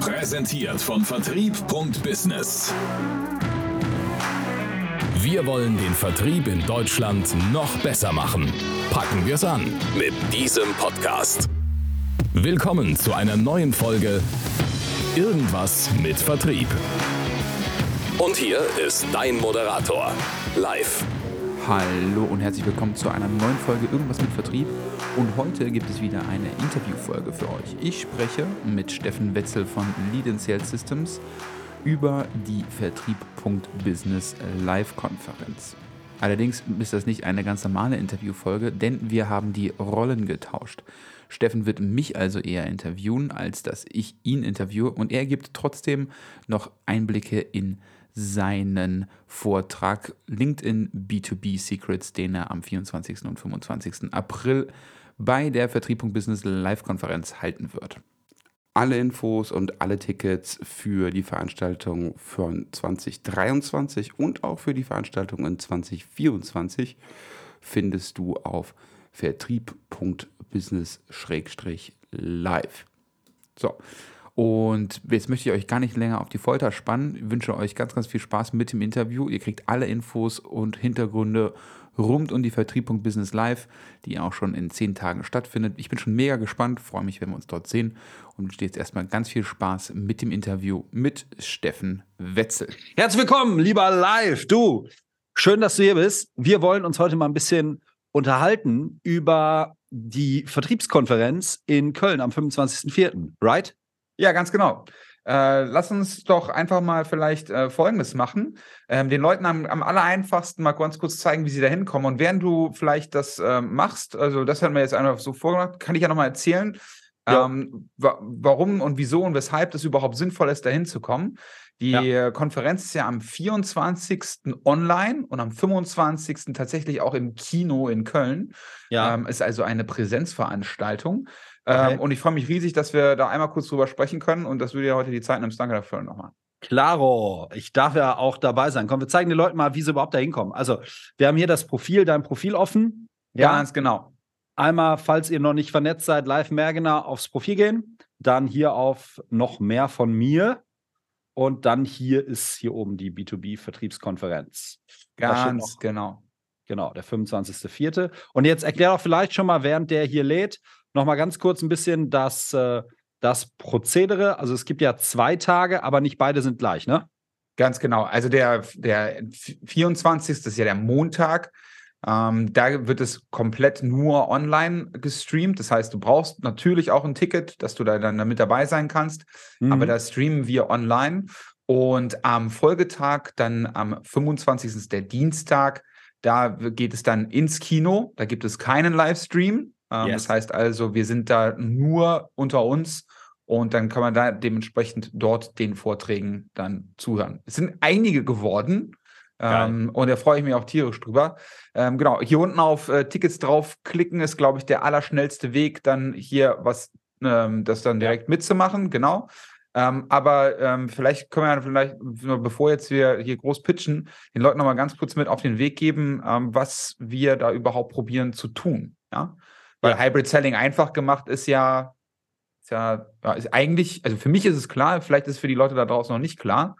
Präsentiert von Vertrieb.Business. Wir wollen den Vertrieb in Deutschland noch besser machen. Packen wir es an mit diesem Podcast. Willkommen zu einer neuen Folge Irgendwas mit Vertrieb. Und hier ist dein Moderator, Leif. Hallo und herzlich willkommen zu einer neuen Folge Irgendwas mit Vertrieb. Und heute gibt es wieder eine Interviewfolge für euch. Ich spreche mit Steffen Wetzel von LeadIn Sales Systems über die Vertrieb.Business Live Konferenz. Allerdings ist das nicht eine ganz normale Interviewfolge, denn wir haben die Rollen getauscht. Steffen wird mich also eher interviewen, als dass ich ihn interviewe, und er gibt trotzdem noch Einblicke in seinen Vortrag LinkedIn B2B Secrets, den er am 24. und 25. April bei der Vertrieb.Business Live-Konferenz halten wird. Alle Infos und alle Tickets für die Veranstaltung von 2023 und auch für die Veranstaltung in 2024 findest du auf vertrieb.business/live. So. Und jetzt möchte ich euch gar nicht länger auf die Folter spannen. Ich wünsche euch ganz, ganz viel Spaß mit dem Interview. Ihr kriegt alle Infos und Hintergründe rund um die Vertrieb.Business Live, die auch schon in 10 Tagen stattfindet. Ich bin schon mega gespannt, freue mich, wenn wir uns dort sehen. Und wünsche jetzt erstmal ganz viel Spaß mit dem Interview mit Steffen Wetzel. Herzlich willkommen, lieber Live. Du, schön, dass du hier bist. Wir wollen uns heute mal ein bisschen unterhalten über die Vertriebskonferenz in Köln am 25.04., right? Ja, ganz genau. Lass uns doch einfach mal vielleicht Folgendes machen. Den Leuten am allereinfachsten mal ganz kurz zeigen, wie sie da hinkommen. Und während du vielleicht das machst, also das haben wir jetzt einfach so vorgemacht, kann ich ja nochmal erzählen, warum und wieso und weshalb das überhaupt sinnvoll ist, da hinzukommen. Die Konferenz ist ja am 24. online und am 25. tatsächlich auch im Kino in Köln. Ja. Ist also eine Präsenzveranstaltung. Okay. Und ich freue mich riesig, dass wir da einmal kurz drüber sprechen können und dass du dir heute die Zeit nimmst. Danke dafür nochmal. Klaro, ich darf ja auch dabei sein. Komm, wir zeigen den Leuten mal, wie sie überhaupt da hinkommen. Also, wir haben hier dein Profil offen. Ja, ganz genau. Einmal, falls ihr noch nicht vernetzt seid, Live Mergener aufs Profil gehen. Dann hier auf noch mehr von mir. Und dann hier oben die B2B-Vertriebskonferenz. Ganz genau. Genau, der 25.04. Und jetzt erklär doch vielleicht schon mal, während der hier lädt, nochmal ganz kurz ein bisschen das Prozedere. Also es gibt ja 2 Tage, aber nicht beide sind gleich, ne? Ganz genau. Also der 24. ist ja der Montag. Da wird es komplett nur online gestreamt. Das heißt, du brauchst natürlich auch ein Ticket, dass du da dann mit dabei sein kannst. Mhm. Aber da streamen wir online. Und am Folgetag, dann am 25. ist der Dienstag. Da geht es dann ins Kino. Da gibt es keinen Livestream. Yes. Das heißt also, wir sind da nur unter uns und dann kann man da dementsprechend dort den Vorträgen dann zuhören. Es sind einige geworden und da freue ich mich auch tierisch drüber. Genau, hier unten auf Tickets draufklicken ist, glaube ich, der allerschnellste Weg, dann hier das dann direkt mitzumachen, genau. Aber vielleicht können wir bevor jetzt wir hier groß pitchen, den Leuten nochmal ganz kurz mit auf den Weg geben, was wir da überhaupt probieren zu tun, ja. Weil Hybrid Selling einfach gemacht ist eigentlich, also für mich ist es klar, vielleicht ist es für die Leute da draußen noch nicht klar,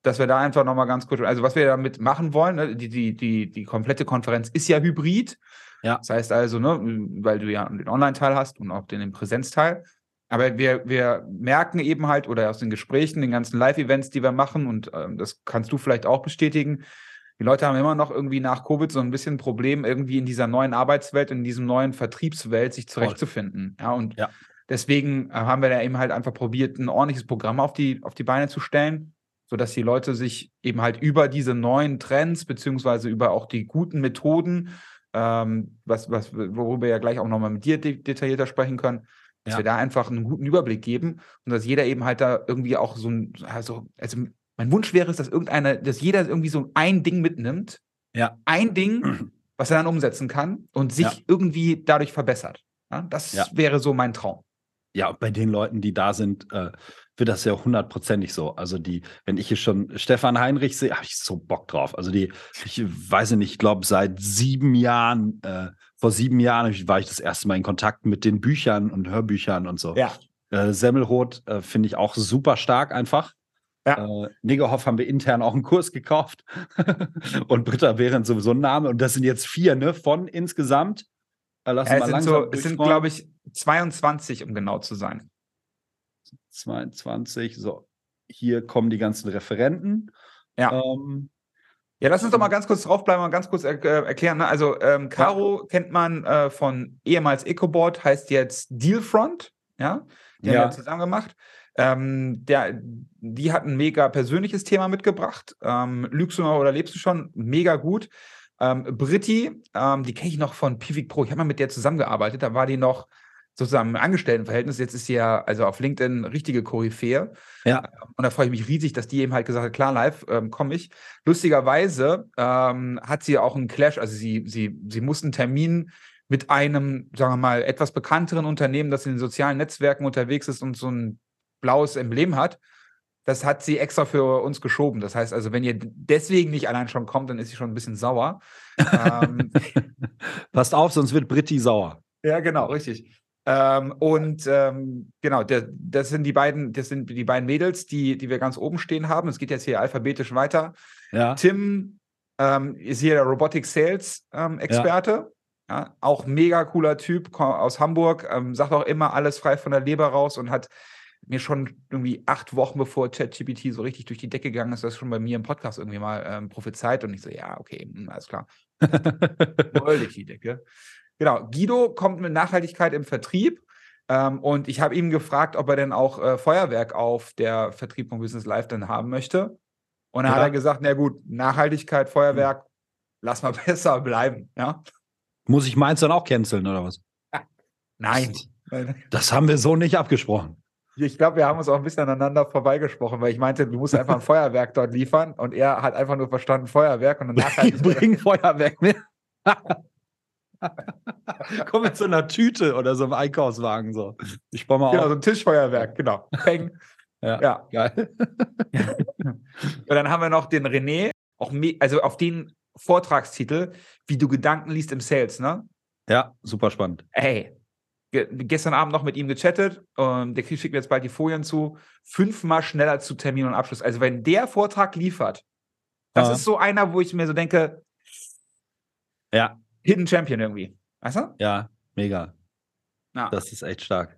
dass wir da einfach nochmal ganz kurz, also was wir damit machen wollen, ne, die komplette Konferenz ist ja hybrid. Ja. Das heißt also, ne, weil du ja den Online-Teil hast und auch den Präsenzteil. Aber wir merken eben halt, oder aus den Gesprächen, den ganzen Live-Events, die wir machen, und das kannst du vielleicht auch bestätigen, die Leute haben immer noch irgendwie nach Covid so ein bisschen ein Problem, irgendwie in dieser neuen Arbeitswelt, in diesem neuen Vertriebswelt sich zurechtzufinden. Ja, und deswegen haben wir da eben halt einfach probiert, ein ordentliches Programm auf die Beine zu stellen, sodass die Leute sich eben halt über diese neuen Trends, beziehungsweise über auch die guten Methoden, worüber wir ja gleich auch nochmal mit dir detaillierter sprechen können, dass wir da einfach einen guten Überblick geben und dass jeder eben halt da irgendwie auch mein Wunsch wäre es, dass jeder irgendwie so ein Ding mitnimmt, ein Ding, was er dann umsetzen kann und sich irgendwie dadurch verbessert. Ja, das wäre so mein Traum. Ja, und bei den Leuten, die da sind, wird das ja hundertprozentig so. Also wenn ich hier schon Stefan Heinrich sehe, habe ich so Bock drauf. Also ich weiß nicht, ich glaube seit 7 Jahren, vor 7 Jahren war ich das erste Mal in Kontakt mit den Büchern und Hörbüchern und so. Ja. Semmelroth finde ich auch super stark einfach. Ja. Niggehoff haben wir intern auch einen Kurs gekauft und Britta wäre sowieso ein Name und das sind jetzt 4, ne, von insgesamt. Es sind, glaube ich, 22, um genau zu sein. 22, so. Hier kommen die ganzen Referenten. Ja. Ja, lass uns doch mal ganz kurz draufbleiben und ganz kurz erklären. Ne? Also Caro kennt man von ehemals EcoBoard, heißt jetzt Dealfront. Ja, die haben wir zusammen gemacht. Die hat ein mega persönliches Thema mitgebracht. Lügst du noch oder lebst du schon? Mega gut. Britti, die kenne ich noch von Pivik Pro. Ich habe mal mit der zusammengearbeitet. Da war die noch sozusagen im Angestelltenverhältnis. Jetzt ist sie ja also auf LinkedIn richtige Koryphäe. Ja. Und da freue ich mich riesig, dass die eben halt gesagt hat, klar, live komme ich. Lustigerweise hat sie auch einen Clash. Also sie musste einen Termin mit einem, sagen wir mal, etwas bekannteren Unternehmen, das in den sozialen Netzwerken unterwegs ist und so ein blaues Emblem hat. Das hat sie extra für uns geschoben. Das heißt also, wenn ihr deswegen nicht allein schon kommt, dann ist sie schon ein bisschen sauer. Passt auf, sonst wird Britti sauer. Ja, genau, richtig. Das sind die beiden Mädels, die wir ganz oben stehen haben. Es geht jetzt hier alphabetisch weiter. Ja. Tim ist hier der Robotic Sales Experte. Ja. Ja, auch mega cooler Typ aus Hamburg. Sagt auch immer alles frei von der Leber raus und hat mir schon irgendwie 8 Wochen bevor ChatGPT so richtig durch die Decke gegangen ist, das schon bei mir im Podcast irgendwie mal prophezeit und ich so, ja, okay, alles klar. Voll durch die Decke. Genau, Guido kommt mit Nachhaltigkeit im Vertrieb und ich habe ihm gefragt, ob er denn auch Feuerwerk auf der Vertrieb.Business Live dann haben möchte und dann hat er gesagt, na gut, Nachhaltigkeit, Feuerwerk, lass mal besser bleiben. Ja? Muss ich meins dann auch canceln oder was? Ja. Nein. Das haben wir so nicht abgesprochen. Ich glaube, wir haben uns auch ein bisschen aneinander vorbeigesprochen, weil ich meinte, du musst einfach ein Feuerwerk dort liefern und er hat einfach nur verstanden, Feuerwerk und danach halt bringen Feuerwerk mit. Komm mit so einer Tüte oder so einem Einkaufswagen so. Ich baue mal auf. Genau, so ein Tischfeuerwerk, genau. Peng. Ja, geil. Und dann haben wir noch den René, also auf den Vortragstitel, wie du Gedanken liest im Sales, ne? Ja, super spannend. Ey. Gestern Abend noch mit ihm gechattet. Der Chris schickt mir jetzt bald die Folien zu. 5-mal schneller zu Termin und Abschluss. Also wenn der Vortrag liefert, das ist so einer, wo ich mir so denke, Hidden Champion irgendwie. Weißt du? Ja, mega. Ja. Das ist echt stark.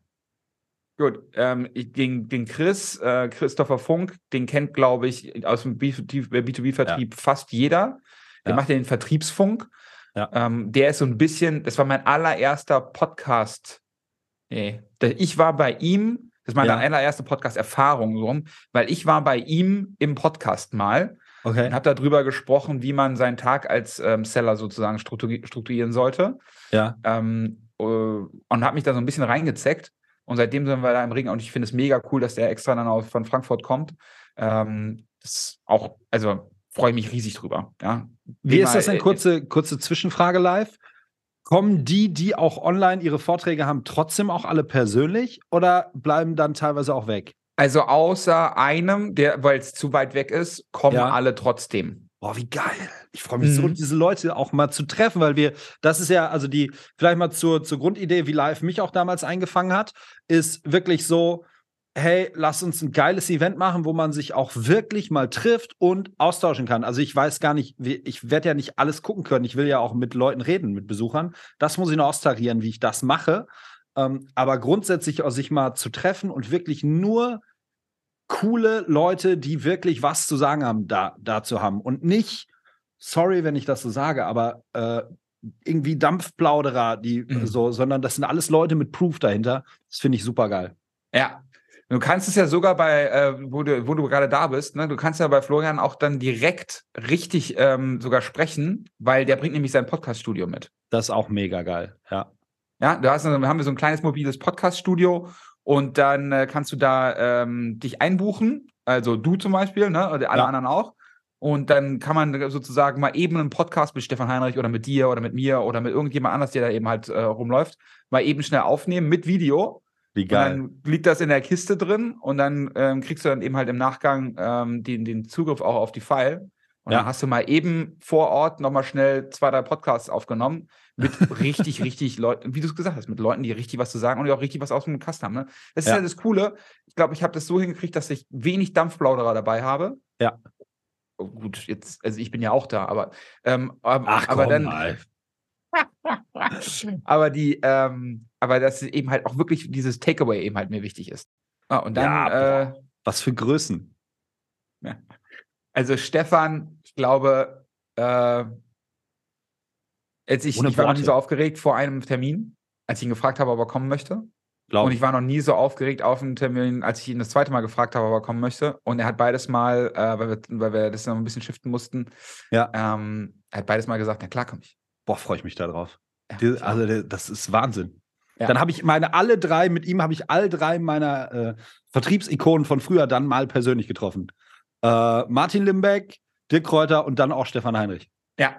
Gut. Den Chris, Christopher Funk, den kennt, glaube ich, aus dem B2B-Vertrieb fast jeder. Der macht ja den Vertriebsfunk. Ja. Der ist so ein bisschen, das war mein allererster Podcast. Nee, ich war bei ihm, das ist meine allererste Podcast-Erfahrung, weil ich war bei ihm im Podcast mal und habe darüber gesprochen, wie man seinen Tag als Seller sozusagen strukturieren sollte. Ja. Und habe mich da so ein bisschen reingezeckt. Und seitdem sind wir da im Ring und ich finde es mega cool, dass der extra dann auch von Frankfurt kommt. Freue mich riesig drüber. Ja. Wie ist das denn? Kurze Zwischenfrage live. Kommen die auch online ihre Vorträge haben, trotzdem auch alle persönlich oder bleiben dann teilweise auch weg? Also außer einem, der, weil es zu weit weg ist, kommen alle trotzdem. Boah, wie geil. Ich freue mich so, diese Leute auch mal zu treffen, weil das ist ja, also vielleicht mal zur Grundidee, wie Live mich auch damals eingefangen hat, ist wirklich so, hey, lass uns ein geiles Event machen, wo man sich auch wirklich mal trifft und austauschen kann. Also ich weiß gar nicht, ich werde ja nicht alles gucken können. Ich will ja auch mit Leuten reden, mit Besuchern. Das muss ich noch austarieren, wie ich das mache. Aber grundsätzlich auch sich mal zu treffen und wirklich nur coole Leute, die wirklich was zu sagen haben, dazu haben. Und nicht, sorry, wenn ich das so sage, aber irgendwie Dampfplauderer, sondern das sind alles Leute mit Proof dahinter. Das finde ich super geil. Ja. Du kannst es ja sogar bei, wo du gerade da bist, ne? Du kannst ja bei Florian auch dann direkt richtig sogar sprechen, weil der bringt nämlich sein Podcast-Studio mit. Das ist auch mega geil, ja. Ja, haben wir so ein kleines mobiles Podcast-Studio und dann kannst du da dich einbuchen, also du zum Beispiel, ne? Oder alle anderen auch. Und dann kann man sozusagen mal eben einen Podcast mit Stefan Heinrich oder mit dir oder mit mir oder mit irgendjemand anders, der da eben halt rumläuft, mal eben schnell aufnehmen mit Video. Und dann liegt das in der Kiste drin und dann kriegst du dann eben halt im Nachgang den Zugriff auch auf die File. Und dann hast du mal eben vor Ort nochmal schnell 2-3 Podcasts aufgenommen, mit richtig, richtig Leuten, wie du es gesagt hast, mit Leuten, die richtig was zu sagen und die auch richtig was aus dem Kasten haben. Ne? Das ist ja halt das Coole. Ich glaube, ich habe das so hingekriegt, dass ich wenig Dampfplauderer dabei habe. Ja. Oh, gut, jetzt, also ich bin ja auch da, aber ach, aber komm, dann. Mal. Aber dass eben halt auch wirklich dieses Takeaway eben halt mir wichtig ist. Ah, und dann. Ja, was für Größen. Ja. Also Stefan, ich glaube, ich war noch nie so aufgeregt vor einem Termin, als ich ihn gefragt habe, ob er kommen möchte. Und ich war noch nie so aufgeregt auf einen Termin, als ich ihn das zweite Mal gefragt habe, ob er kommen möchte. Und er hat beides Mal, weil wir das noch ein bisschen shiften mussten, er hat beides Mal gesagt, na klar komme ich. Boah, freue ich mich da drauf. Ja, also das ist Wahnsinn. Ja. Dann habe ich alle drei meiner Vertriebsikonen von früher dann mal persönlich getroffen. Martin Limbeck, Dirk Kräuter und dann auch Stefan Heinrich. Ja,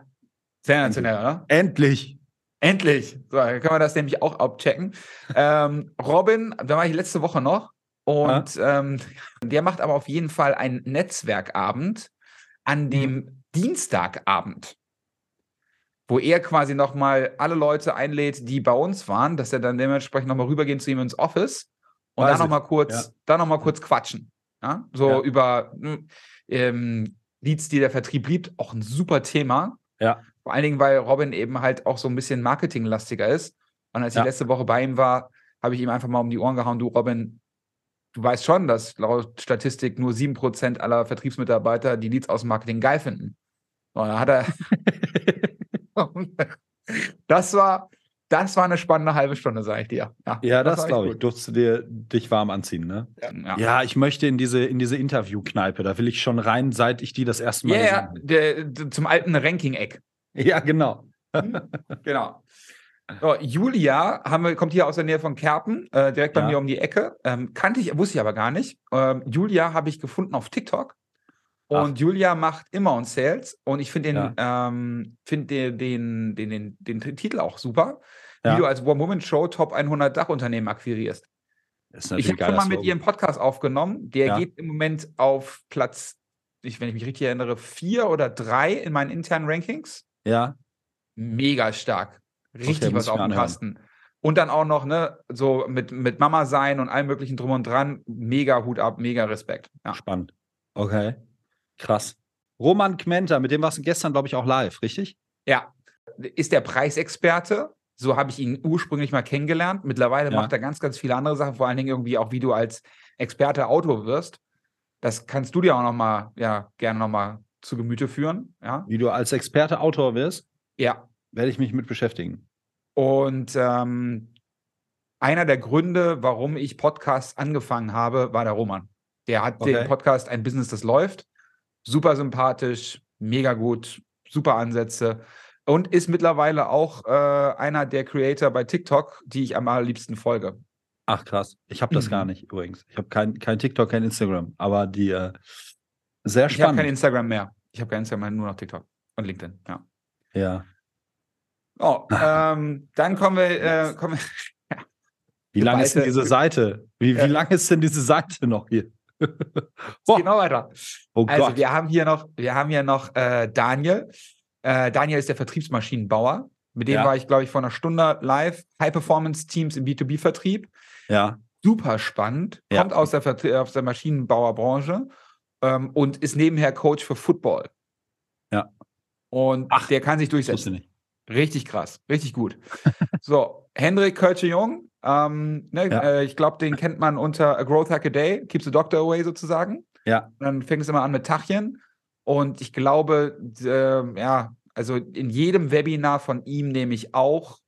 sensationell, oder? Endlich. So, dann können wir das nämlich auch abchecken. Robin, da war ich letzte Woche noch. Und der macht aber auf jeden Fall einen Netzwerkabend an dem Dienstagabend, wo er quasi nochmal alle Leute einlädt, die bei uns waren, dass er dann dementsprechend nochmal rübergehen zu ihm ins Office und da nochmal kurz quatschen. Ja? Über Leads, die der Vertrieb liebt, auch ein super Thema. Ja. Vor allen Dingen, weil Robin eben halt auch so ein bisschen marketinglastiger ist. Und als ich letzte Woche bei ihm war, habe ich ihm einfach mal um die Ohren gehauen, du Robin, du weißt schon, dass laut Statistik nur 7% aller Vertriebsmitarbeiter die Leads aus dem Marketing geil finden. Und dann hat er... Das war eine spannende halbe Stunde, sage ich dir. Ja, das glaube ich. Durftest du dich warm anziehen, ne? Ja, ich möchte in diese Interviewkneipe. Da will ich schon rein, seit ich die das erste Mal gesehen habe. Zum alten Ranking-Eck. Ja, genau. Genau. So, Julia kommt hier aus der Nähe von Kerpen, direkt bei mir um die Ecke. Wusste ich aber gar nicht. Julia habe ich gefunden auf TikTok. Und Julia macht immer on Sales und ich finde den Titel auch super, wie du als One-Woman-Show Top 100 Dachunternehmen akquirierst. Ich habe schon mal mit ihr einen Podcast aufgenommen, der geht im Moment auf Platz, wenn ich mich richtig erinnere, 4 oder 3 in meinen internen Rankings. Ja. Mega stark. Richtig was auf dem Kasten. Und dann auch noch, ne, so mit Mama sein und allem möglichen drum und dran. Mega Hut ab, mega Respekt. Ja. Spannend. Okay. Krass. Roman Kmenter, mit dem warst du gestern, glaube ich, auch live, richtig? Ja. Ist der Preisexperte. So habe ich ihn ursprünglich mal kennengelernt. Mittlerweile macht er ganz, ganz viele andere Sachen. Vor allen Dingen irgendwie auch, wie du als Experte Autor wirst. Das kannst du dir auch gerne nochmal zu Gemüte führen. Ja? Wie du als Experte Autor wirst? Ja. Werde ich mich mit beschäftigen. Und einer der Gründe, warum ich Podcasts angefangen habe, war der Roman. Der hat den Podcast Ein Business, das läuft. Super sympathisch, mega gut, super Ansätze und ist mittlerweile auch einer der Creator bei TikTok, die ich am allerliebsten folge. Ach krass, ich habe das gar nicht übrigens. Ich habe kein TikTok, kein Instagram, aber die sehr spannend. Ich habe kein Instagram mehr. Ich habe kein Instagram, nur noch TikTok und LinkedIn, ja. Oh, dann kommen wir wie lange ist denn diese Seite? Wie lange ist denn diese Seite noch hier? Genau weiter. Oh Gott. Also wir haben hier noch Daniel. Daniel ist der Vertriebsmaschinenbauer. Mit dem war ich, glaube ich, vor einer Stunde live. High-Performance-Teams im B2B-Vertrieb. Ja. Super spannend. Kommt aus der Maschinenbauerbranche und ist nebenher Coach für Football. Ja. Und der kann sich durchsetzen. Richtig krass. Richtig gut. So, Hendrik Kölsche-Jung. Ich glaube, den kennt man unter A Growth Hack a Day, Keeps the Doctor Away sozusagen. Ja. Und dann fängt es immer an mit Tachchen. Und ich glaube, also in jedem Webinar von ihm nehme ich auch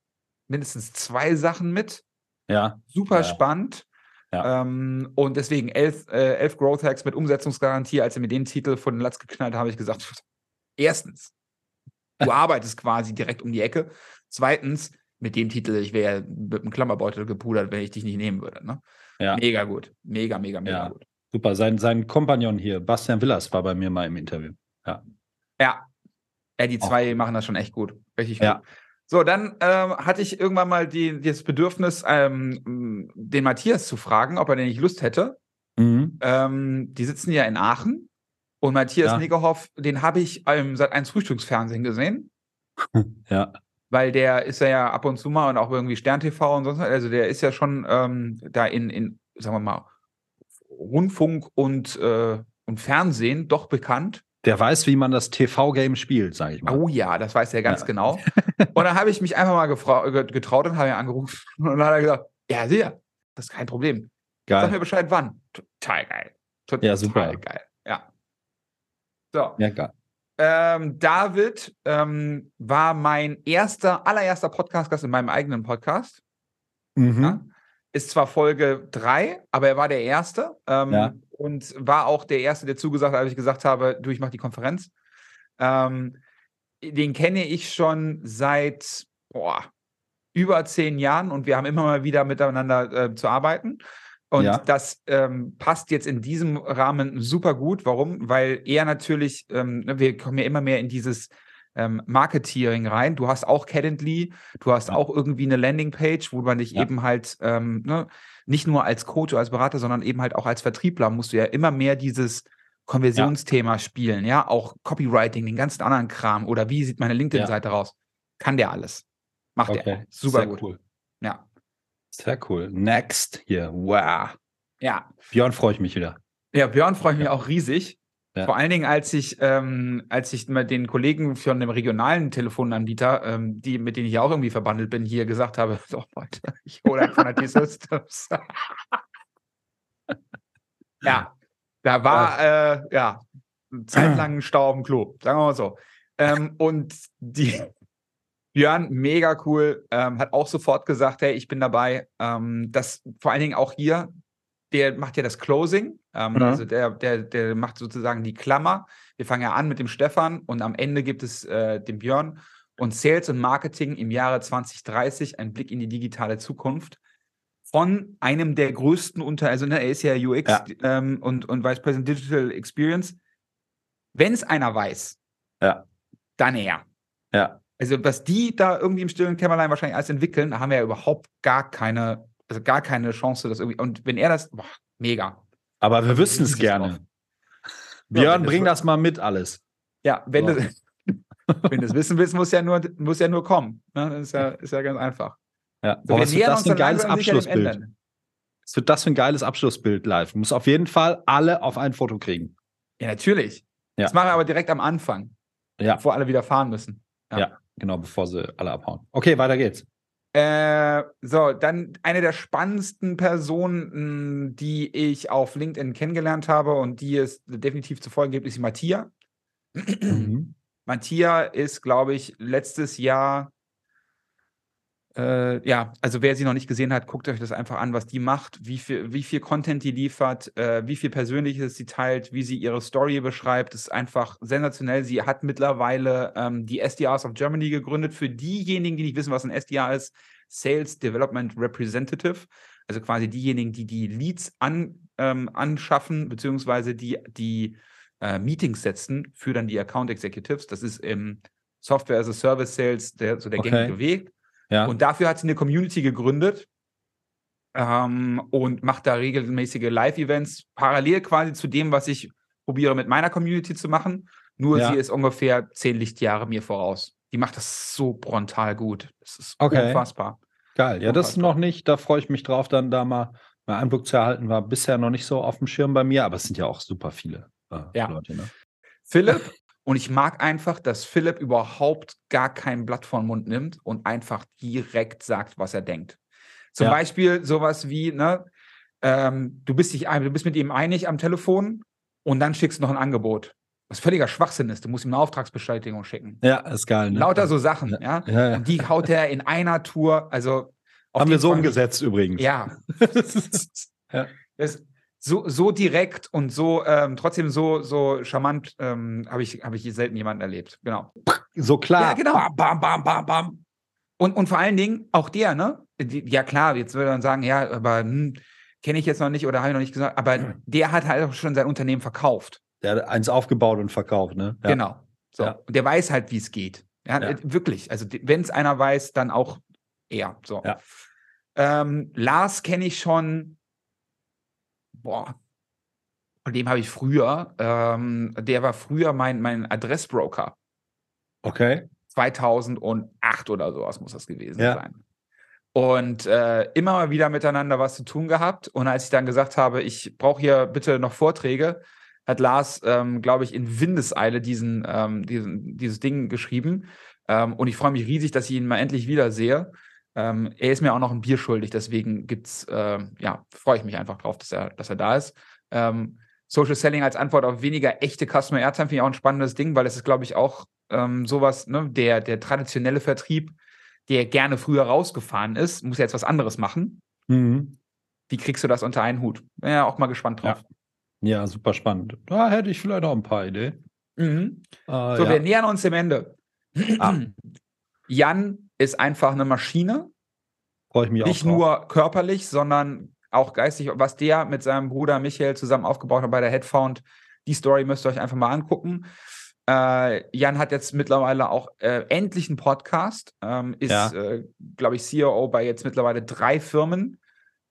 mindestens 2 Sachen mit. Ja. Super spannend. Ja. Und deswegen 11 Growth Hacks mit Umsetzungsgarantie. Als er mir den Titel von den Latz geknallt hat, habe ich gesagt, erstens, du arbeitest quasi direkt um die Ecke. Zweitens, mit dem Titel, ich wäre mit einem Klammerbeutel gepudert, wenn ich dich nicht nehmen würde. Ne? Ja. Mega gut. Mega gut. Super. Sein Kompagnon hier, Bastian Villas, war bei mir mal im Interview. Ja. Ja, die zwei machen das schon echt gut. Richtig gut. So, dann hatte ich irgendwann mal das Bedürfnis, den Matthias zu fragen, ob er denn nicht Lust hätte. Mhm. Die sitzen ja in Aachen. Und Matthias Niggehoff, den habe ich seit 1 Frühstücksfernsehen gesehen. Ja. weil der ist ja ab und zu mal und auch irgendwie Stern TV und sonst was, also der ist ja schon da in, sagen wir mal, Rundfunk und Fernsehen doch bekannt. Der weiß, wie man das TV-Game spielt, sage ich mal. Oh ja, das weiß er ganz genau. Und dann habe ich mich einfach mal getraut und habe ihn angerufen. Und dann hat er gesagt, ja, sicher, das ist kein Problem. Geil. Sag mir Bescheid, wann. Total geil. Total, ja, super. Total geil. Ja. So. Ja, geil. David war mein allererster Podcast-Gast in meinem eigenen Podcast. Mhm. Ja? Ist zwar Folge 3, aber er war der Erste. Und war auch der Erste, der zugesagt hat, als ich gesagt habe, du, ich mache die Konferenz. Den kenne ich schon seit über 10 Jahren und wir haben immer mal wieder miteinander zu arbeiten. Und das passt jetzt in diesem Rahmen super gut. Warum? Weil er natürlich, wir kommen ja immer mehr in dieses Marketing rein. Du hast auch Calendly, du hast auch irgendwie eine Landingpage, wo man dich eben halt nicht nur als Coach oder als Berater, sondern eben halt auch als Vertriebler musst du ja immer mehr dieses Konversionsthema spielen, ja, auch Copywriting, den ganzen anderen Kram oder wie sieht meine LinkedIn-Seite raus? Kann der alles. Macht der. Super gut. Cool. Ja. Sehr cool. Next hier. Wow. Ja. Björn freue ich mich wieder. Ja, Björn freue ich mich auch riesig. Ja. Vor allen Dingen, als ich mit den Kollegen von dem regionalen Telefonanbieter, mit denen ich auch irgendwie verbandelt bin, hier gesagt habe, so Leute, ich hole einfach LeadIn Sales Systems. Ja, da war zeitlang Stau auf dem Klo, sagen wir mal so. Und die Björn, mega cool, hat auch sofort gesagt, hey, ich bin dabei. Das vor allen Dingen auch hier. Der macht ja das Closing, also der macht sozusagen die Klammer. Wir fangen ja an mit dem Stefan und am Ende gibt es den Björn. Und Sales und Marketing im Jahre 2030, ein Blick in die digitale Zukunft von einem der größten er ist ja UX und Vice President Digital Experience. Wenn es einer weiß, dann er. Ja. Also was die da irgendwie im stillen Kämmerlein wahrscheinlich alles entwickeln, da haben wir ja überhaupt gar keine Chance, das irgendwie. Und wenn er das, mega. Aber wir wüssten es gerne. Björn, bring das mal mit alles. Ja, wenn du es wissen willst, muss ja nur kommen. Ne? Das ist ja ganz einfach. Ja. So, was wird das für ein geiles Abschlussbild? Was wird das für ein geiles Abschlussbild live? Muss auf jeden Fall alle auf ein Foto kriegen. Ja, natürlich. Ja. Das machen wir aber direkt am Anfang, bevor alle wieder fahren müssen. Ja, genau, bevor sie alle abhauen. Okay, weiter geht's. So, dann eine der spannendsten Personen, die ich auf LinkedIn kennengelernt habe und die es definitiv zu folgen gibt, ist die Matthias. Mhm. Matthias ist, glaube ich, letztes Jahr, also wer sie noch nicht gesehen hat, guckt euch das einfach an, was die macht, wie viel Content die liefert, wie viel Persönliches sie teilt, wie sie ihre Story beschreibt. Das ist einfach sensationell. Sie hat mittlerweile die SDRs of Germany gegründet. Für diejenigen, die nicht wissen, was ein SDR ist, Sales Development Representative, also quasi diejenigen, die die Leads anschaffen, beziehungsweise die Meetings setzen für dann die Account Executives. Das ist im Software as a Service Sales der gängige Weg. Ja. Und dafür hat sie eine Community gegründet und macht da regelmäßige Live-Events, parallel quasi zu dem, was ich probiere mit meiner Community zu machen. Nur sie ist ungefähr 10 Lichtjahre mir voraus. Die macht das so frontal gut. Das ist unfassbar. Geil. Ja, das ist noch nicht, da freue ich mich drauf, dann da mal einen Einblick zu erhalten. War bisher noch nicht so auf dem Schirm bei mir, aber es sind ja auch super viele Leute. Ne? Philipp. Und ich mag einfach, dass Philipp überhaupt gar kein Blatt vor den Mund nimmt und einfach direkt sagt, was er denkt. Zum Beispiel sowas wie, du bist mit ihm einig am Telefon und dann schickst du noch ein Angebot. Was völliger Schwachsinn ist, du musst ihm eine Auftragsbestätigung schicken. Ja, ist geil. Ne? Lauter so Sachen, ja. Und die haut er in einer Tour, also... Haben wir so umgesetzt übrigens. Ja. Das So direkt und so trotzdem so charmant habe ich selten jemanden erlebt. Genau. So klar. Ja, genau. Bam, bam, bam, bam. Und vor allen Dingen auch der, ne? Ja klar, jetzt würde man sagen, ja, aber kenne ich jetzt noch nicht oder habe ich noch nicht gesagt. Aber der hat halt auch schon sein Unternehmen verkauft. Der hat eins aufgebaut und verkauft, ne? Ja. Genau. So. Ja. Und der weiß halt, wie es geht. Ja, ja. Wirklich. Also wenn es einer weiß, dann auch er. So. Ja. Lars kenne ich schon. Von dem habe ich früher, der war früher mein Adressbroker. Okay. 2008 oder sowas muss das gewesen sein. Und immer mal wieder miteinander was zu tun gehabt. Und als ich dann gesagt habe, ich brauche hier bitte noch Vorträge, hat Lars, glaube ich, in Windeseile dieses Ding geschrieben. Und ich freue mich riesig, dass ich ihn mal endlich wiedersehe. Er ist mir auch noch ein Bier schuldig, deswegen gibt's, freue ich mich einfach drauf, dass er da ist. Social Selling als Antwort auf weniger echte Customer Airtime finde ich auch ein spannendes Ding, weil es ist, glaube ich, auch sowas, ne, der traditionelle Vertrieb, der gerne früher rausgefahren ist, muss ja jetzt was anderes machen. Mhm. Wie kriegst du das unter einen Hut? Ja, auch mal gespannt drauf. Ja, super spannend. Da hätte ich vielleicht auch ein paar Ideen. Mhm. Wir nähern uns dem Ende. Jan ist einfach eine Maschine. Freue ich mich nicht auch drauf. Nur körperlich, sondern auch geistig. Was der mit seinem Bruder Michael zusammen aufgebaut hat bei der Headfound, die Story müsst ihr euch einfach mal angucken. Jan hat jetzt mittlerweile auch endlich einen Podcast, glaube ich, CEO bei jetzt mittlerweile 3 Firmen.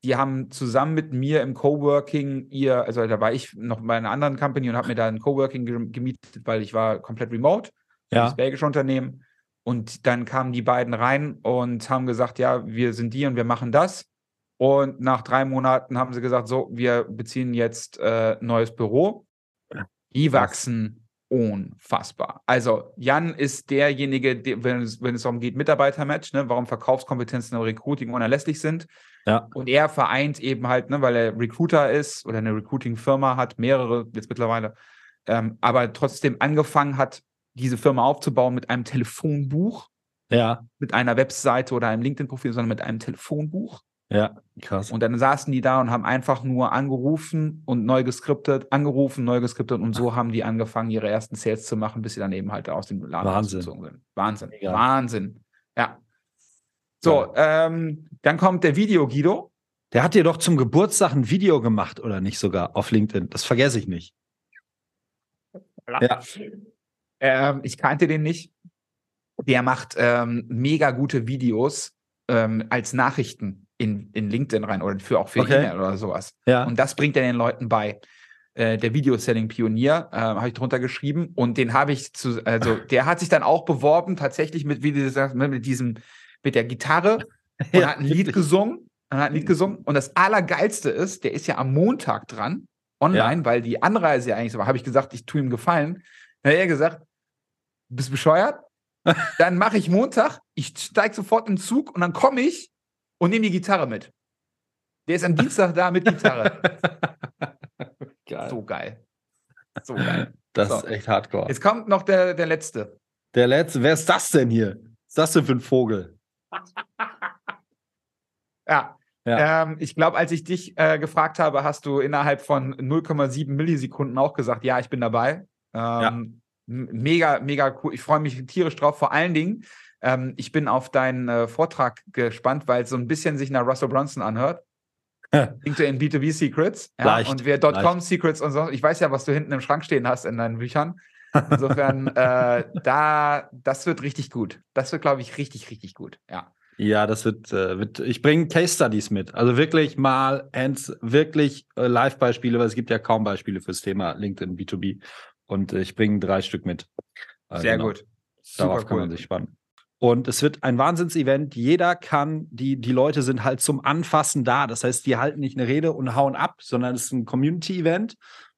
Die haben zusammen mit mir im Coworking da war ich noch bei einer anderen Company und habe mir da ein Coworking gemietet, weil ich war komplett remote, das belgische Unternehmen. Und dann kamen die beiden rein und haben gesagt, ja, wir sind die und wir machen das. Und nach 3 Monaten haben sie gesagt, so, wir beziehen jetzt neues Büro. Die wachsen unfassbar. Also Jan ist derjenige, der, wenn es darum geht, Mitarbeitermatch, ne, warum Verkaufskompetenzen im Recruiting unerlässlich sind. Ja. Und er vereint eben halt, ne, weil er Recruiter ist oder eine Recruiting-Firma hat, mehrere jetzt mittlerweile, aber trotzdem angefangen hat, diese Firma aufzubauen mit einem Telefonbuch, mit einer Webseite oder einem LinkedIn-Profil, sondern mit einem Telefonbuch. Ja, krass. Und dann saßen die da und haben einfach nur angerufen und neu geskriptet, und so haben die angefangen, ihre ersten Sales zu machen, bis sie dann eben halt aus dem Laden rausgezogen sind. Wahnsinn. Ja. So, dann kommt der Video, Guido. Der hat dir doch zum Geburtstag ein Video gemacht, oder nicht sogar, auf LinkedIn. Das vergesse ich nicht. Ja. Ich kannte den nicht. Der macht mega gute Videos als Nachrichten in LinkedIn rein oder für E-Mail oder sowas. Ja. Und das bringt er den Leuten bei. Der Video-Selling-Pionier, habe ich drunter geschrieben. Und den habe ich der hat sich dann auch beworben, tatsächlich mit der Gitarre und hat ein Lied gesungen. Und das Allergeilste ist, der ist ja am Montag dran, online, weil die Anreise ja eigentlich so war. Habe ich gesagt, ich tue ihm gefallen. Dann hat er gesagt, bist bescheuert? Dann mache ich Montag, ich steige sofort in den Zug und dann komme ich und nehme die Gitarre mit. Der ist am Dienstag da mit Gitarre. Geil. So geil. Das ist echt hardcore. Jetzt kommt noch der Letzte. Der Letzte? Wer ist das denn hier? Was ist das denn für ein Vogel? Ich glaube, als ich dich gefragt habe, hast du innerhalb von 0,7 Millisekunden auch gesagt, ja, ich bin dabei. Mega, mega cool. Ich freue mich tierisch drauf. Vor allen Dingen, ich bin auf deinen Vortrag gespannt, weil es so ein bisschen sich nach Russell Brunson anhört. LinkedIn B2B Secrets. Ja, leicht, und wir .com Secrets und so. Ich weiß ja, was du hinten im Schrank stehen hast in deinen Büchern. Insofern, das wird richtig gut. Das wird, glaube ich, richtig, richtig gut. Ja. Ja, das wird ich bringe Case Studies mit. Also wirklich mal Live-Beispiele, weil es gibt ja kaum Beispiele fürs Thema LinkedIn B2B. Und ich bringe 3 Stück mit. Sehr gut. Darauf kann man sich spannen. Und es wird ein Wahnsinns-Event. Jeder kann, die Leute sind halt zum Anfassen da. Das heißt, die halten nicht eine Rede und hauen ab, sondern es ist ein Community-Event.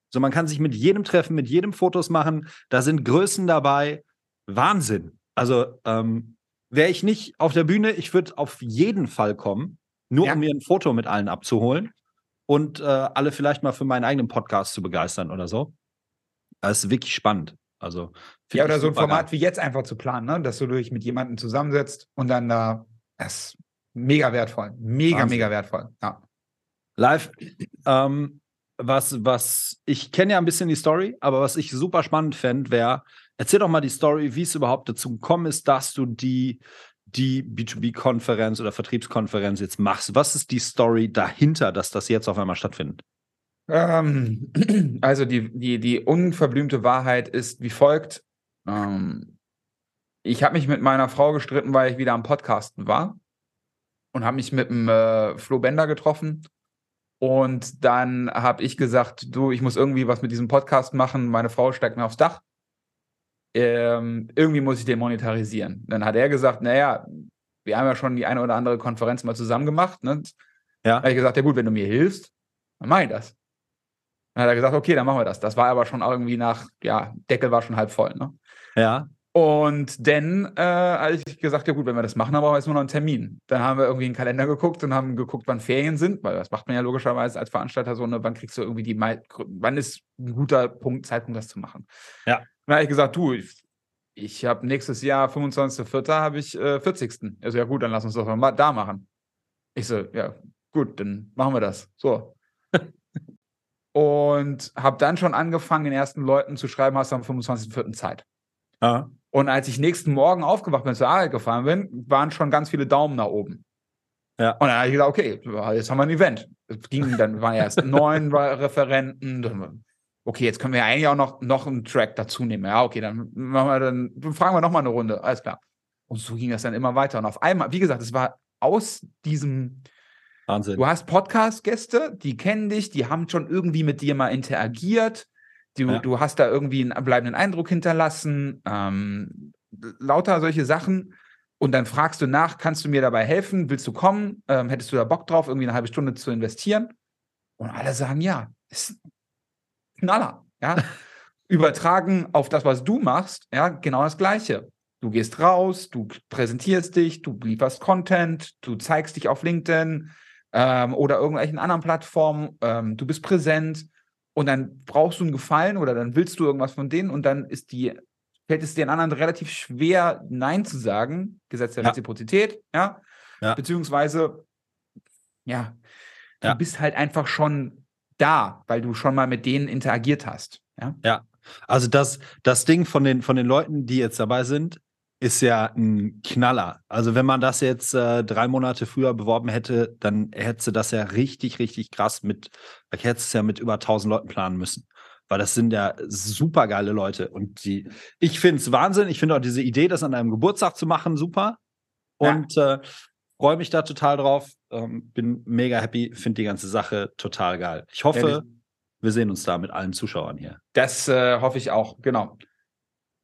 So, man kann sich mit jedem treffen, mit jedem Fotos machen. Da sind Größen dabei. Wahnsinn. Also, wäre ich nicht auf der Bühne, ich würde auf jeden Fall kommen, nur um mir ein Foto mit allen abzuholen und alle vielleicht mal für meinen eigenen Podcast zu begeistern oder so. Das ist wirklich spannend. Also, ja, oder so ein Format geil. Wie jetzt einfach zu planen, ne? Dass du dich mit jemandem zusammensetzt und dann da, das ist mega wertvoll. Mega wertvoll. Ja. Live, ich kenne ja ein bisschen die Story, aber was ich super spannend fände, wäre, erzähl doch mal die Story, wie es überhaupt dazu gekommen ist, dass du die B2B-Konferenz oder Vertriebskonferenz jetzt machst. Was ist die Story dahinter, dass das jetzt auf einmal stattfindet? Also die unverblümte Wahrheit ist wie folgt. Ich habe mich mit meiner Frau gestritten, weil ich wieder am Podcasten war und habe mich mit dem Flo Bender getroffen und dann habe ich gesagt, du, ich muss irgendwie was mit diesem Podcast machen, meine Frau steigt mir aufs Dach irgendwie muss ich den monetarisieren. Dann hat er gesagt, naja, wir haben ja schon die eine oder andere Konferenz mal zusammen gemacht. Ne? Ja. Dann habe ich gesagt, ja gut, wenn du mir hilfst, dann mache ich das. Dann hat er gesagt, okay, dann machen wir das. Das war aber schon irgendwie nach, ja, Deckel war schon halb voll. Ne? Ja. Und dann habe ich gesagt, ja gut, wenn wir das machen, dann brauchen wir jetzt nur noch einen Termin. Dann haben wir irgendwie einen Kalender geguckt und haben geguckt, wann Ferien sind, weil das macht man ja logischerweise als Veranstalter so, ne, wann kriegst du irgendwie die, wann ist ein guter Zeitpunkt, das zu machen. Ja. Dann habe ich gesagt, du, ich habe nächstes Jahr, 25.04. habe ich 40. Also ja gut, dann lass uns das mal da machen. Ich so, ja gut, dann machen wir das. So. Und habe dann schon angefangen, den ersten Leuten zu schreiben, hast du am 25.04. Zeit. Aha. Und als ich nächsten Morgen aufgewacht bin, zur Arbeit gefahren bin, waren schon ganz viele Daumen nach oben. Ja. Und dann habe ich gedacht, okay, jetzt haben wir ein Event. Es ging dann, waren erst 9 Referenten. Okay, jetzt können wir ja eigentlich auch noch einen Track dazu nehmen. Ja, okay, dann machen wir, dann fragen wir nochmal eine Runde. Alles klar. Und so ging das dann immer weiter. Und auf einmal, wie gesagt, es war aus diesem Wahnsinn. Du hast Podcast-Gäste, die kennen dich, die haben schon irgendwie mit dir mal interagiert. Du hast da irgendwie einen bleibenden Eindruck hinterlassen, lauter solche Sachen. Und dann fragst du nach, kannst du mir dabei helfen? Willst du kommen? Hättest du da Bock drauf, irgendwie eine halbe Stunde zu investieren? Und alle sagen ja. Ist Knaller. Ja? Übertragen auf das, was du machst, ja, genau das Gleiche. Du gehst raus, du präsentierst dich, du lieferst Content, du zeigst dich auf LinkedIn oder irgendwelchen anderen Plattformen, du bist präsent. Und dann brauchst du einen Gefallen oder dann willst du irgendwas von denen und dann fällt es den anderen relativ schwer, Nein zu sagen, Gesetz der Reziprozität, ja? Ja. Beziehungsweise, ja, du bist halt einfach schon da, weil du schon mal mit denen interagiert hast. Ja, ja. Also das Ding von den Leuten, die jetzt dabei sind, ist ja ein Knaller. Also wenn man das jetzt 3 Monate früher beworben hätte, dann hättest du das ja richtig, richtig krass hättest du ja mit über 1000 Leuten planen müssen. Weil das sind ja super geile Leute. Und ich finde es Wahnsinn. Ich finde auch diese Idee, das an einem Geburtstag zu machen, super. Und freue mich da total drauf. Bin mega happy, finde die ganze Sache total geil. Ich hoffe, wir sehen uns da mit allen Zuschauern hier. Das hoffe ich auch, genau.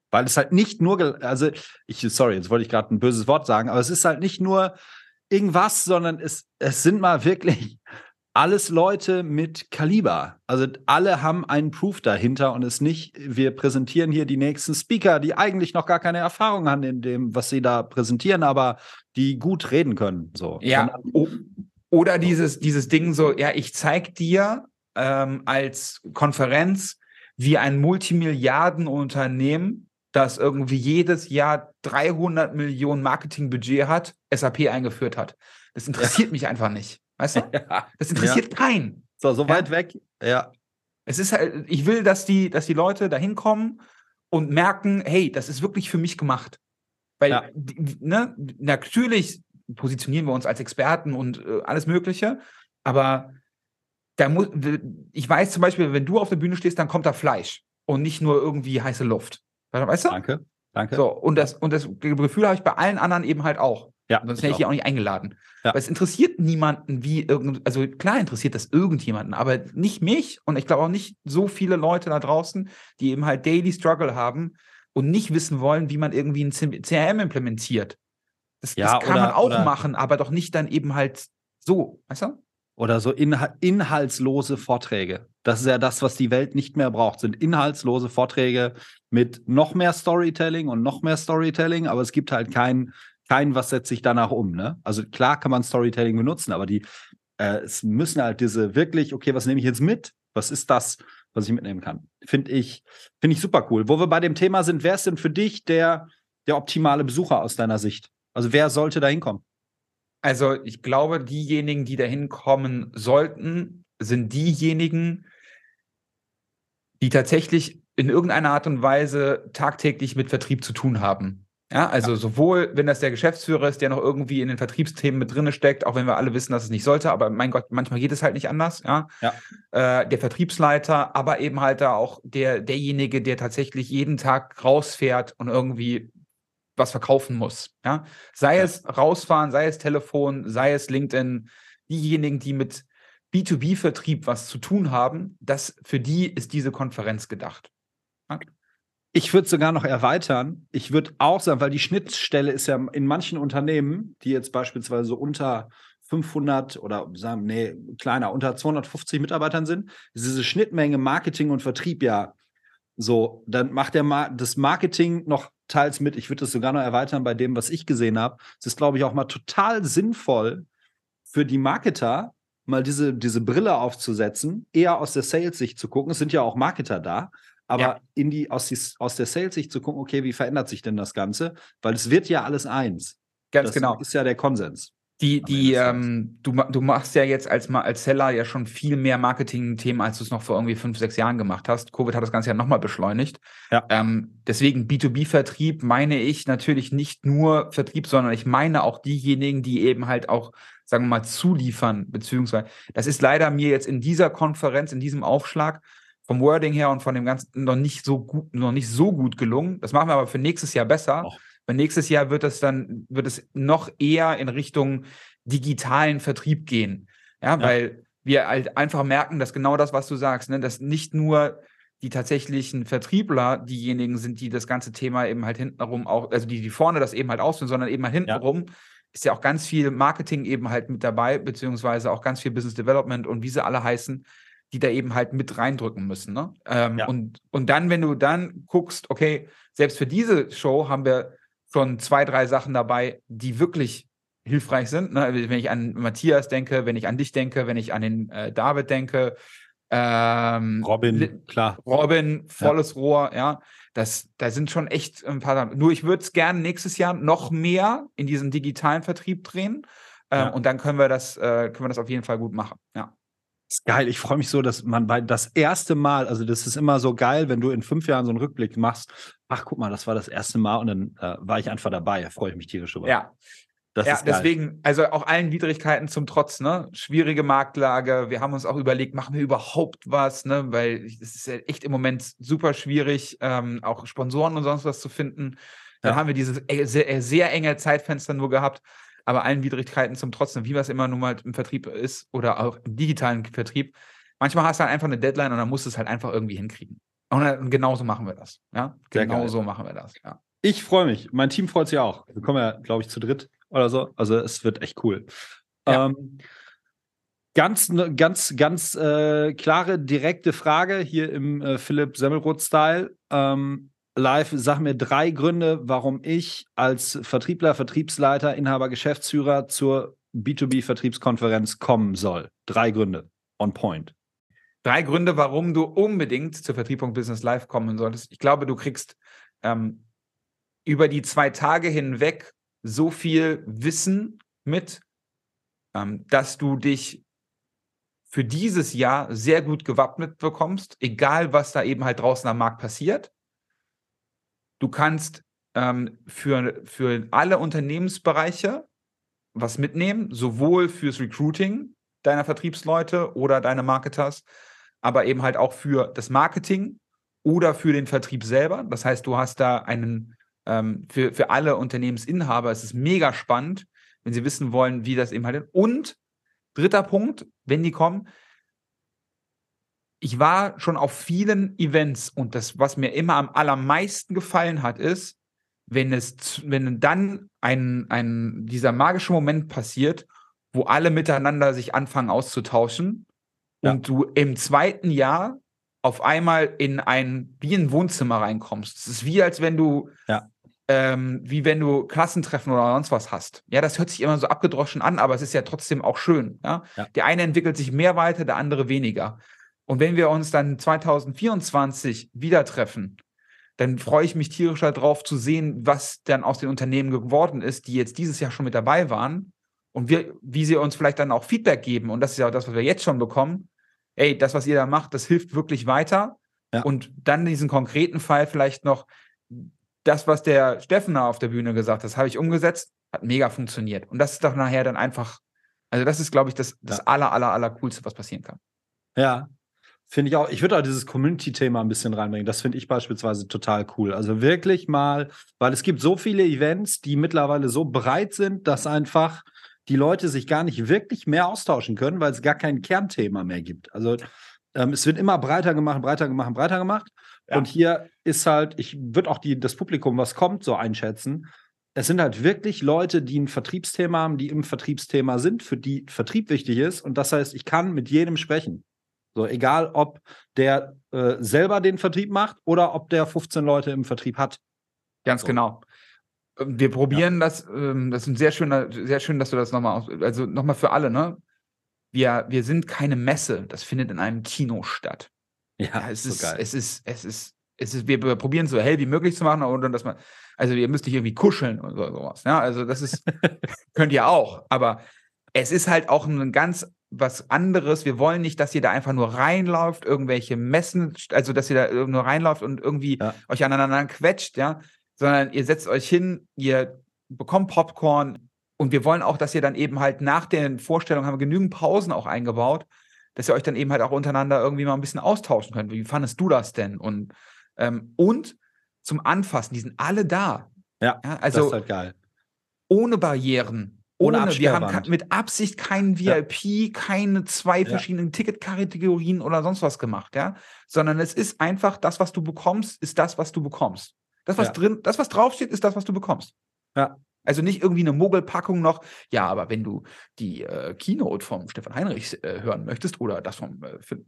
Weil es halt nicht nur, jetzt wollte ich gerade ein böses Wort sagen, aber es ist halt nicht nur irgendwas, sondern es sind mal wirklich alles Leute mit Kaliber. Also alle haben einen Proof dahinter und es nicht, wir präsentieren hier die nächsten Speaker, die eigentlich noch gar keine Erfahrung haben in dem, was sie da präsentieren, aber die gut reden können. So. Ja. Oder dieses Ding so, ja, ich zeig dir als Konferenz, wie ein Multimilliardenunternehmen, das irgendwie jedes Jahr 300 Millionen Marketingbudget hat, SAP eingeführt hat. Das interessiert mich einfach nicht. Weißt du? Ja. Das interessiert keinen. So weit weg. Ja. Es ist halt, ich will, dass die Leute da hinkommen und merken, hey, das ist wirklich für mich gemacht. Weil, natürlich positionieren wir uns als Experten und alles Mögliche, aber ich weiß zum Beispiel, wenn du auf der Bühne stehst, dann kommt da Fleisch und nicht nur irgendwie heiße Luft. Weißt du? Danke. So, und das Gefühl habe ich bei allen anderen eben halt auch. Ja, sonst hätte ich hier auch nicht eingeladen. Ja. Weil es interessiert niemanden, also klar interessiert das irgendjemanden, aber nicht mich und ich glaube auch nicht so viele Leute da draußen, die eben halt Daily Struggle haben und nicht wissen wollen, wie man irgendwie ein CRM implementiert. Das kann man auch machen, aber doch nicht dann eben halt so, weißt du? Oder so inhaltslose Vorträge. Das ist ja das, was die Welt nicht mehr braucht, sind inhaltslose Vorträge mit noch mehr Storytelling und noch mehr Storytelling, aber es gibt halt kein was setzt sich danach um. Ne? Also klar kann man Storytelling benutzen, aber es müssen halt diese wirklich, okay, was nehme ich jetzt mit? Was ist das, was ich mitnehmen kann? Finde ich super cool. Wo wir bei dem Thema sind, wer ist denn für dich der optimale Besucher aus deiner Sicht? Also wer sollte da hinkommen? Also ich glaube, diejenigen, die da hinkommen sollten, sind diejenigen, die tatsächlich in irgendeiner Art und Weise tagtäglich mit Vertrieb zu tun haben. Ja, also sowohl, wenn das der Geschäftsführer ist, der noch irgendwie in den Vertriebsthemen mit drin steckt, auch wenn wir alle wissen, dass es nicht sollte, aber mein Gott, manchmal geht es halt nicht anders. Ja? Ja. Der Vertriebsleiter, aber eben halt da auch derjenige, der tatsächlich jeden Tag rausfährt und irgendwie was verkaufen muss. Ja? Sei es rausfahren, sei es Telefon, sei es LinkedIn, diejenigen, die mit B2B-Vertrieb was zu tun haben, für die ist diese Konferenz gedacht. Ja? Ich würde sogar noch erweitern. Ich würde auch sagen, weil die Schnittstelle ist ja in manchen Unternehmen, die jetzt beispielsweise unter 500 oder sagen, nee, kleiner, unter 250 Mitarbeitern sind, ist diese Schnittmenge Marketing und Vertrieb ja so. Dann macht das Marketing noch teils mit. Ich würde das sogar noch erweitern bei dem, was ich gesehen habe. Es ist, glaube ich, auch mal total sinnvoll für die Marketer, mal diese Brille aufzusetzen, eher aus der Sales-Sicht zu gucken. Es sind ja auch Marketer da, aber ja, aus der Sales-Sicht zu gucken, okay, wie verändert sich denn das Ganze? Weil es wird ja alles eins. Ganz genau. Das ist ja der Konsens. Du machst ja jetzt als Seller ja schon viel mehr Marketing-Themen, als du es noch vor irgendwie 5, 6 Jahren gemacht hast. Covid hat das Ganze ja nochmal beschleunigt. Ja. Deswegen B2B-Vertrieb meine ich natürlich nicht nur Vertrieb, sondern ich meine auch diejenigen, die eben halt auch, sagen wir mal, zuliefern, beziehungsweise das ist leider mir jetzt in dieser Konferenz, in diesem Aufschlag vom Wording her und von dem Ganzen noch nicht so gut gelungen. Das machen wir aber für nächstes Jahr besser. Och. Und nächstes Jahr wird es noch eher in Richtung digitalen Vertrieb gehen. Ja, weil wir halt einfach merken, dass genau das, was du sagst, ne, dass nicht nur die tatsächlichen Vertriebler diejenigen sind, die das ganze Thema eben halt hintenrum auch, also die vorne das eben halt ausführen, sondern eben halt hintenrum ist ja auch ganz viel Marketing eben halt mit dabei, beziehungsweise auch ganz viel Business Development und wie sie alle heißen, die da eben halt mit reindrücken müssen. Ne? Und dann, wenn du dann guckst, okay, selbst für diese Show haben wir schon 2, 3 Sachen dabei, die wirklich hilfreich sind. Ne? Wenn ich an Matthias denke, wenn ich an dich denke, wenn ich an den David denke. Robin, volles Rohr, ja. Da sind schon echt ein paar Sachen. Nur ich würde es gerne nächstes Jahr noch mehr in diesen digitalen Vertrieb drehen. Und dann können wir das auf jeden Fall gut machen, ja. Ist geil, ich freue mich so, dass man das erste Mal, also das ist immer so geil, wenn du in 5 Jahren so einen Rückblick machst, ach guck mal, das war das erste Mal und dann war ich einfach dabei, da freue ich mich tierisch drüber. Ja, das ist geil. Deswegen, also auch allen Widrigkeiten zum Trotz, ne, schwierige Marktlage, wir haben uns auch überlegt, machen wir überhaupt was, ne, weil es ist ja echt im Moment super schwierig, auch Sponsoren und sonst was zu finden, dann haben wir dieses sehr, sehr enge Zeitfenster nur gehabt. Aber allen Widrigkeiten zum Trotz, wie was immer nun mal im Vertrieb ist oder auch im digitalen Vertrieb, manchmal hast du halt einfach eine Deadline und dann musst du es halt einfach irgendwie hinkriegen. Und genauso machen wir das. Ja? Genauso machen wir das. Ja. Ich freue mich. Mein Team freut sich auch. Wir kommen ja, glaube ich, zu dritt oder so. Also es wird echt cool. Ja. Ganz klare, direkte Frage hier im Philipp Semmelroth-Style. Live, sag mir 3 Gründe, warum ich als Vertriebler, Vertriebsleiter, Inhaber, Geschäftsführer zur B2B-Vertriebskonferenz kommen soll. 3 Gründe. On point. 3 Gründe, warum du unbedingt zur Vertrieb.Business Live kommen solltest. Ich glaube, du kriegst über die 2 Tage hinweg so viel Wissen mit, dass du dich für dieses Jahr sehr gut gewappnet bekommst, egal was da eben halt draußen am Markt passiert. Du kannst für alle Unternehmensbereiche was mitnehmen, sowohl fürs Recruiting deiner Vertriebsleute oder deiner Marketers, aber eben halt auch für das Marketing oder für den Vertrieb selber. Das heißt, du hast da für alle Unternehmensinhaber, es ist mega spannend, wenn sie wissen wollen, wie das eben halt ist. Und 3. Punkt, wenn die kommen, ich war schon auf vielen Events und das, was mir immer am allermeisten gefallen hat, ist, wenn dann dieser magische Moment passiert, wo alle miteinander sich anfangen auszutauschen und du im 2. Jahr auf einmal wie in ein Wohnzimmer reinkommst. Es ist wie, als wenn du wie wenn du Klassentreffen oder sonst was hast. Ja, das hört sich immer so abgedroschen an, aber es ist ja trotzdem auch schön. Ja? Ja. Der eine entwickelt sich mehr weiter, der andere weniger. Und wenn wir uns dann 2024 wieder treffen, dann freue ich mich tierisch darauf zu sehen, was dann aus den Unternehmen geworden ist, die jetzt dieses Jahr schon mit dabei waren und wie sie uns vielleicht dann auch Feedback geben. Und das ist ja auch das, was wir jetzt schon bekommen. Ey, das, was ihr da macht, das hilft wirklich weiter. Ja. Und dann diesen konkreten Fall vielleicht noch, das, was der Steffen auf der Bühne gesagt hat, das habe ich umgesetzt, hat mega funktioniert. Und das ist doch nachher dann einfach, also das ist, glaube ich, das aller Coolste, was passieren kann. Ja. Finde ich auch, ich würde auch dieses Community-Thema ein bisschen reinbringen. Das finde ich beispielsweise total cool. Also wirklich mal, weil es gibt so viele Events, die mittlerweile so breit sind, dass einfach die Leute sich gar nicht wirklich mehr austauschen können, weil es gar kein Kernthema mehr gibt. Also Es wird immer breiter gemacht. Ja. Und hier ist halt, ich würde auch das Publikum, was kommt, so einschätzen. Es sind halt wirklich Leute, die ein Vertriebsthema haben, die im Vertriebsthema sind, für die Vertrieb wichtig ist. Und das heißt, ich kann mit jedem sprechen. So, egal, ob der selber den Vertrieb macht oder ob der 15 Leute im Vertrieb hat. Ganz so. Genau. Wir probieren das. Das ist ein sehr schön, dass du das nochmal aus. Also nochmal für alle, ne? Wir sind keine Messe. Das findet in einem Kino statt. Ja, es ist so geil. Wir probieren es so hell wie möglich zu machen, und dass man. Also ihr müsst nicht irgendwie kuscheln oder sowas. Ja, also das ist, könnt ihr auch. Aber es ist halt auch ein ganz was anderes. Wir wollen nicht, dass ihr da einfach nur reinläuft, irgendwelche Messen, also dass ihr da nur reinläuft und irgendwie euch aneinander quetscht, ja, sondern ihr setzt euch hin, ihr bekommt Popcorn, und wir wollen auch, dass ihr dann eben halt nach den Vorstellungen, haben wir genügend Pausen auch eingebaut, dass ihr euch dann eben halt auch untereinander irgendwie mal ein bisschen austauschen könnt. Wie fandest du das denn? Und zum Anfassen, die sind alle da. Ja, also das ist halt geil. Ohne Barrieren. Ohne wir haben mit Absicht keinen VIP, keine zwei verschiedenen Ticketkategorien oder sonst was gemacht, ja, sondern es ist einfach das, was du bekommst, ist das, was du bekommst. Das, was drin, das, was draufsteht, ist das, was du bekommst. Ja. Also nicht irgendwie eine Mogelpackung noch, ja, aber wenn du die Keynote vom Stefan Heinrich hören möchtest oder das vom,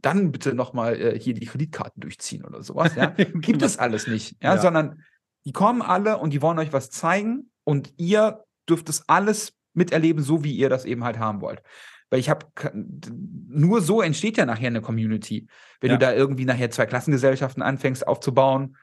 dann bitte nochmal hier die Kreditkarten durchziehen oder sowas, ja, gibt es alles nicht, ja, sondern die kommen alle und die wollen euch was zeigen, und ihr dürft es alles miterleben, so wie ihr das eben halt haben wollt. Weil nur so entsteht ja nachher eine Community. Wenn du da irgendwie nachher zwei Klassengesellschaften anfängst aufzubauen,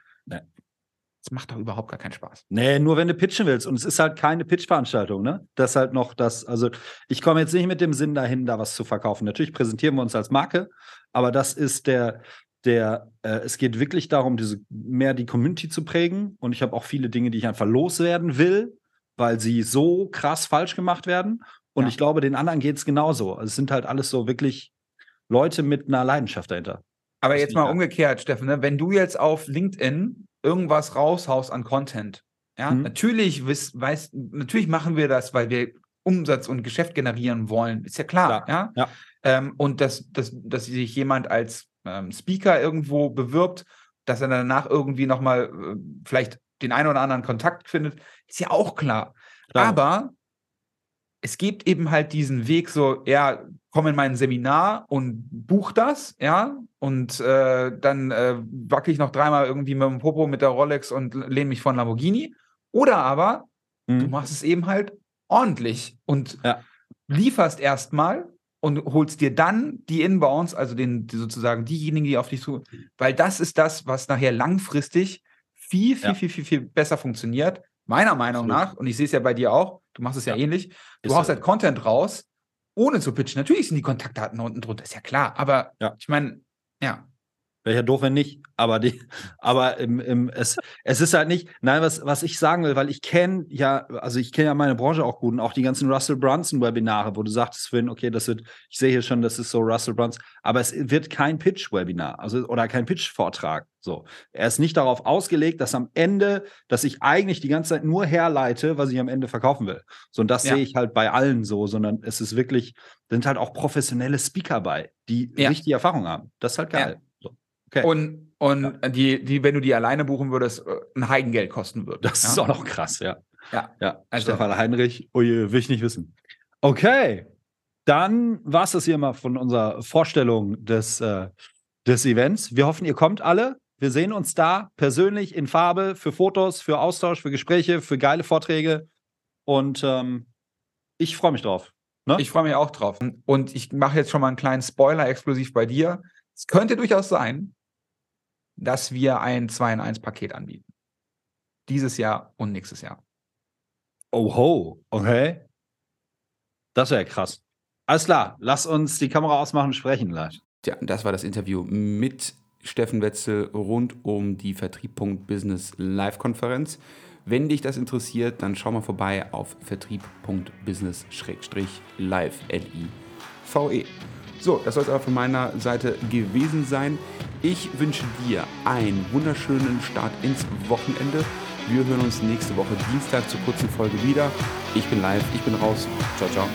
das macht doch überhaupt gar keinen Spaß. Nee, nur wenn du pitchen willst. Und es ist halt keine Pitch-Veranstaltung, ne? Das ist halt noch das, also ich komme jetzt nicht mit dem Sinn dahin, da was zu verkaufen. Natürlich präsentieren wir uns als Marke, aber das ist es geht wirklich darum, mehr die Community zu prägen. Und ich habe auch viele Dinge, die ich einfach loswerden will, weil sie so krass falsch gemacht werden. Und ich glaube, den anderen geht es genauso. Also es sind halt alles so wirklich Leute mit einer Leidenschaft dahinter. Aber das jetzt mal umgekehrt, Steffen, ne? Wenn du jetzt auf LinkedIn irgendwas raushaust an Content, ja, natürlich machen wir das, weil wir Umsatz und Geschäft generieren wollen, ist ja klar, ja? Und dass sich jemand als Speaker irgendwo bewirbt, dass er danach irgendwie nochmal vielleicht den einen oder anderen Kontakt findet, ist ja auch klar. Aber es gibt eben halt diesen Weg so, ja, komm in mein Seminar und buch das, ja, und dann wackel ich noch dreimal irgendwie mit dem Popo mit der Rolex und lehne mich von Lamborghini. Oder aber du machst es eben halt ordentlich und lieferst erstmal und holst dir dann die Inbounds, also sozusagen diejenigen, die auf dich zu, weil das ist das, was nachher langfristig viel besser funktioniert, meiner Meinung nach, und ich sehe es ja bei dir auch, du machst es ja ähnlich, du haust halt Content raus, ohne zu pitchen. Natürlich sind die Kontaktdaten unten drunter, ist ja klar, aber ich meine, wäre ja doof, wenn nicht, aber es ist halt nicht, nein, was ich sagen will, weil ich kenne ja meine Branche auch gut, und auch die ganzen Russell Brunson-Webinare, wo du sagtest, okay, ich sehe hier schon, das ist so Russell Brunson, aber es wird kein Pitch-Webinar, also, oder kein Pitch-Vortrag. So. Er ist nicht darauf ausgelegt, dass am Ende, dass ich eigentlich die ganze Zeit nur herleite, was ich am Ende verkaufen will. So, und das sehe ich halt bei allen so, sondern es ist wirklich, sind halt auch professionelle Speaker bei, die richtige Erfahrung haben. Das ist halt geil. Ja. Okay. Und die, wenn du die alleine buchen würdest, ein Heidengeld kosten würde. Das ist auch noch krass, ja. Also, Stefan Heinrich, will ich nicht wissen. Okay, dann war es das hier mal von unserer Vorstellung des Events. Wir hoffen, ihr kommt alle. Wir sehen uns da persönlich in Farbe für Fotos, für Austausch, für Gespräche, für geile Vorträge. Und ich freue mich drauf. Ne? Ich freue mich auch drauf. Und ich mache jetzt schon mal einen kleinen Spoiler exklusiv bei dir. Es könnte durchaus sein, dass wir ein 2-in-1-Paket anbieten. Dieses Jahr und nächstes Jahr. Oho, okay. Das wäre krass. Alles klar, lass uns die Kamera ausmachen und sprechen gleich. Tja, das war das Interview mit Steffen Wetzel rund um die Vertrieb.Business Live-Konferenz. Wenn dich das interessiert, dann schau mal vorbei auf Vertrieb.Business-Live, LIVE. So, das soll es aber von meiner Seite gewesen sein. Ich wünsche dir einen wunderschönen Start ins Wochenende. Wir hören uns nächste Woche Dienstag zur kurzen Folge wieder. Ich bin live, ich bin raus. Ciao, ciao.